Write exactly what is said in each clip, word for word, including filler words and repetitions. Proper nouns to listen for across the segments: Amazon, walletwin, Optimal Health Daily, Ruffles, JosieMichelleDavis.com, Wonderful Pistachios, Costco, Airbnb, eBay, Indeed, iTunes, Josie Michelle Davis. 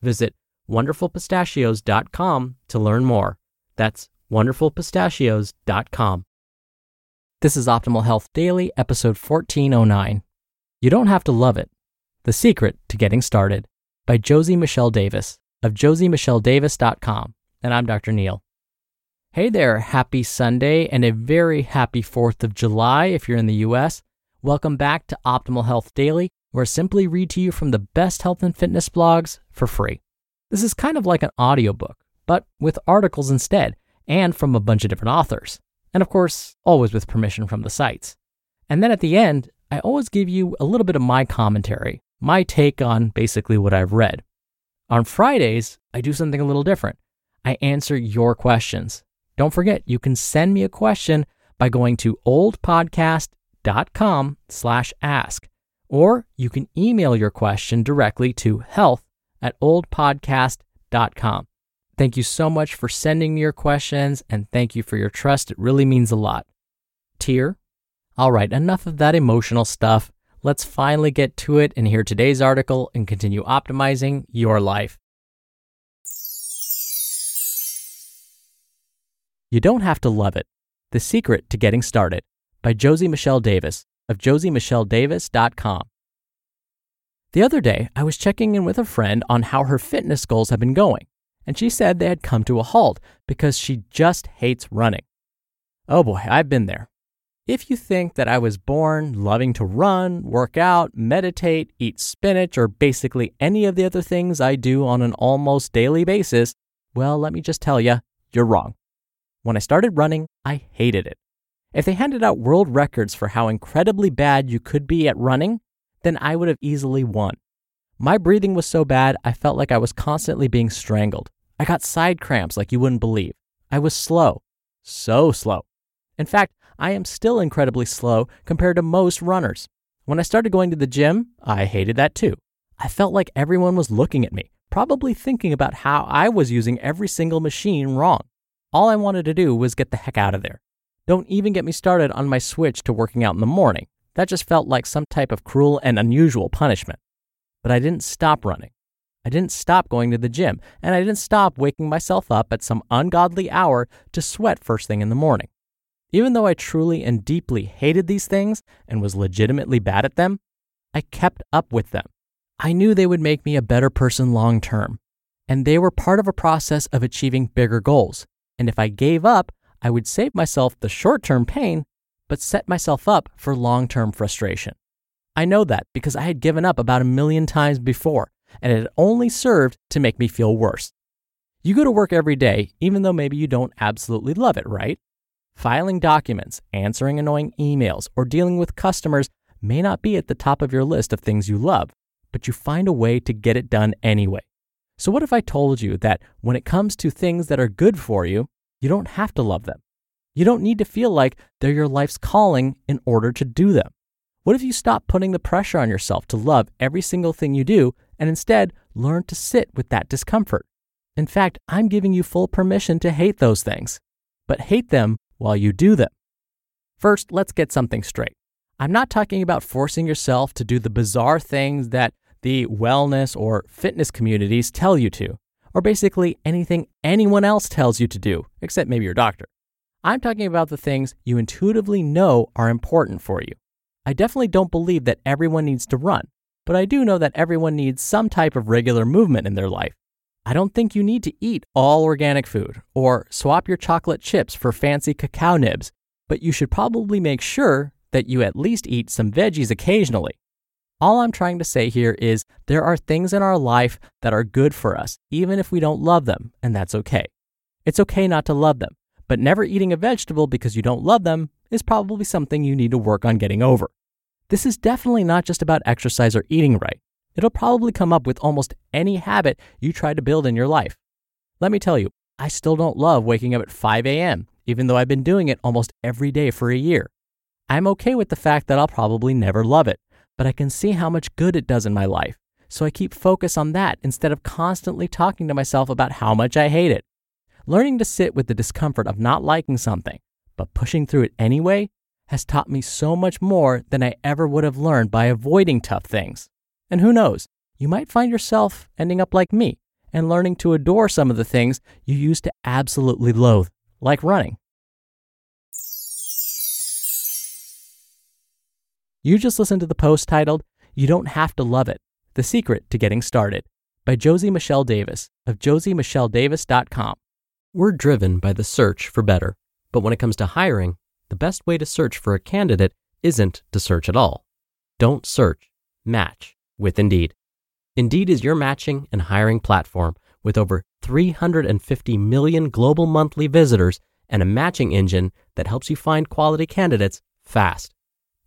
Visit wonderful pistachios dot com to learn more. That's wonderful pistachios dot com. This is Optimal Health Daily, episode fourteen oh nine. You don't have to love it. The Secret to Getting Started by Josie Michelle Davis of Josie Michelle Davis dot com. And I'm Doctor Neil. Hey there, happy Sunday and a very happy fourth of July if you're in the U S. Welcome back to Optimal Health Daily, where I simply read to you from the best health and fitness blogs for free. This is kind of like an audiobook, but with articles instead and from a bunch of different authors. And of course, always with permission from the sites. And then at the end, I always give you a little bit of my commentary, my take on basically what I've read. On Fridays, I do something a little different. I answer your questions. Don't forget, you can send me a question by going to old podcast dot com slash ask, or you can email your question directly to health at old podcast dot com. Thank you so much for sending me your questions, and thank you for your trust. It really means a lot. Tear? All right, enough of that emotional stuff. Let's finally get to it and hear today's article and continue optimizing your life. You Don't Have to Love It, The Secret to Getting Started by Josie Michelle Davis of Josie Michelle Davis dot com. The other day, I was checking in with a friend on how her fitness goals have been going. And she said they had come to a halt because she just hates running. Oh boy, I've been there. If you think that I was born loving to run, work out, meditate, eat spinach, or basically any of the other things I do on an almost daily basis, well, let me just tell you, you're wrong. When I started running, I hated it. If they handed out world records for how incredibly bad you could be at running, then I would have easily won. My breathing was so bad, I felt like I was constantly being strangled. I got side cramps like you wouldn't believe. I was slow, so slow. In fact, I am still incredibly slow compared to most runners. When I started going to the gym, I hated that too. I felt like everyone was looking at me, probably thinking about how I was using every single machine wrong. All I wanted to do was get the heck out of there. Don't even get me started on my switch to working out in the morning. That just felt like some type of cruel and unusual punishment. But I didn't stop running. I didn't stop going to the gym, and I didn't stop waking myself up at some ungodly hour to sweat first thing in the morning. Even though I truly and deeply hated these things and was legitimately bad at them, I kept up with them. I knew they would make me a better person long term, and they were part of a process of achieving bigger goals. And if I gave up, I would save myself the short-term pain, but set myself up for long-term frustration. I know that because I had given up about a million times before, and it had only served to make me feel worse. You go to work every day, even though maybe you don't absolutely love it, right? Filing documents, answering annoying emails, or dealing with customers may not be at the top of your list of things you love, but you find a way to get it done anyway. So what if I told you that when it comes to things that are good for you, you don't have to love them? You don't need to feel like they're your life's calling in order to do them. What if you stop putting the pressure on yourself to love every single thing you do and instead learn to sit with that discomfort? In fact, I'm giving you full permission to hate those things, but hate them while you do them. First, let's get something straight. I'm not talking about forcing yourself to do the bizarre things that the wellness or fitness communities tell you to, or basically anything anyone else tells you to do, except maybe your doctor. I'm talking about the things you intuitively know are important for you. I definitely don't believe that everyone needs to run, but I do know that everyone needs some type of regular movement in their life. I don't think you need to eat all organic food or swap your chocolate chips for fancy cacao nibs, but you should probably make sure that you at least eat some veggies occasionally. All I'm trying to say here is there are things in our life that are good for us, even if we don't love them, and that's okay. It's okay not to love them, but never eating a vegetable because you don't love them is probably something you need to work on getting over. This is definitely not just about exercise or eating right. It'll probably come up with almost any habit you try to build in your life. Let me tell you, I still don't love waking up at five a.m., even though I've been doing it almost every day for a year. I'm okay with the fact that I'll probably never love it, but I can see how much good it does in my life. So I keep focus on that instead of constantly talking to myself about how much I hate it. Learning to sit with the discomfort of not liking something, but pushing through it anyway, has taught me so much more than I ever would have learned by avoiding tough things. And who knows, you might find yourself ending up like me and learning to adore some of the things you used to absolutely loathe, like running. You just listened to the post titled, You Don't Have to Love It, The Secret to Getting Started, by Josie Michelle Davis of Josie Michelle Davis dot com. We're driven by the search for better, but when it comes to hiring, the best way to search for a candidate isn't to search at all. Don't search, match with Indeed. Indeed is your matching and hiring platform with over three hundred fifty million global monthly visitors and a matching engine that helps you find quality candidates fast.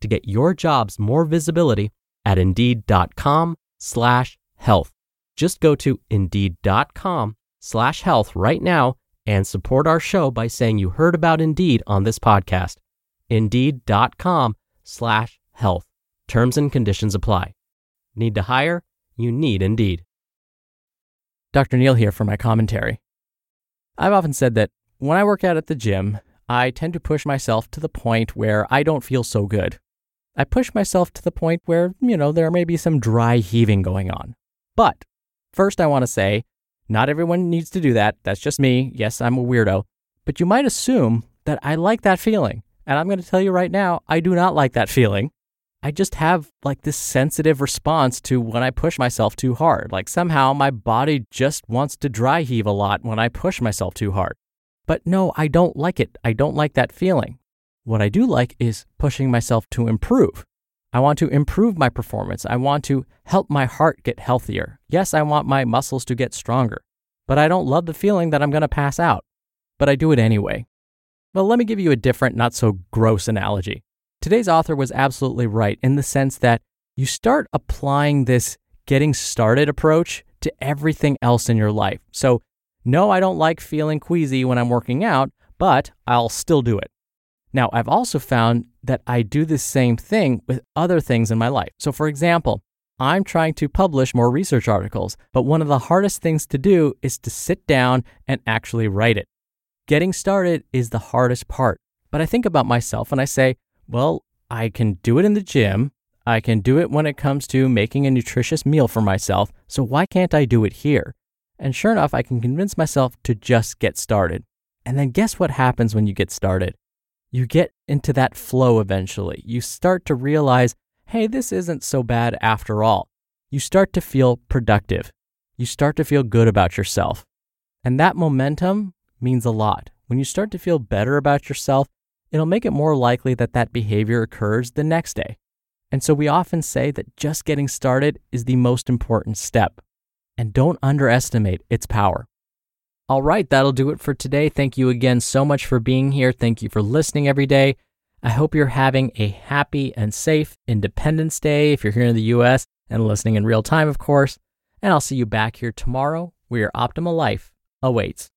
to get your jobs more visibility at Indeed.com slash health. Just go to Indeed.com slash health right now and support our show by saying you heard about Indeed on this podcast. Indeed.com slash health. Terms and conditions apply. Need to hire? You need Indeed. Doctor Neil here for my commentary. I've often said that when I work out at the gym, I tend to push myself to the point where I don't feel so good. I push myself to the point where, you know, there may be some dry heaving going on. But first I want to say, not everyone needs to do that. That's just me. Yes, I'm a weirdo. But you might assume that I like that feeling. And I'm going to tell you right now, I do not like that feeling. I just have like this sensitive response to when I push myself too hard. Like somehow my body just wants to dry heave a lot when I push myself too hard. But no, I don't like it. I don't like that feeling. What I do like is pushing myself to improve. I want to improve my performance. I want to help my heart get healthier. Yes, I want my muscles to get stronger, but I don't love the feeling that I'm going to pass out, but I do it anyway. Well, let me give you a different, not so gross analogy. Today's author was absolutely right in the sense that you start applying this getting started approach to everything else in your life. So no, I don't like feeling queasy when I'm working out, but I'll still do it. Now, I've also found that I do the same thing with other things in my life. So for example, I'm trying to publish more research articles, but one of the hardest things to do is to sit down and actually write it. Getting started is the hardest part. But I think about myself and I say, well, I can do it in the gym. I can do it when it comes to making a nutritious meal for myself. So why can't I do it here? And sure enough, I can convince myself to just get started. And then guess what happens when you get started? You get into that flow eventually. You start to realize, hey, this isn't so bad after all. You start to feel productive. You start to feel good about yourself. And that momentum means a lot. When you start to feel better about yourself, it'll make it more likely that that behavior occurs the next day. And so we often say that just getting started is the most important step. And don't underestimate its power. All right, that'll do it for today. Thank you again so much for being here. Thank you for listening every day. I hope you're having a happy and safe Independence Day if you're here in the U S and listening in real time, of course. And I'll see you back here tomorrow where your optimal life awaits.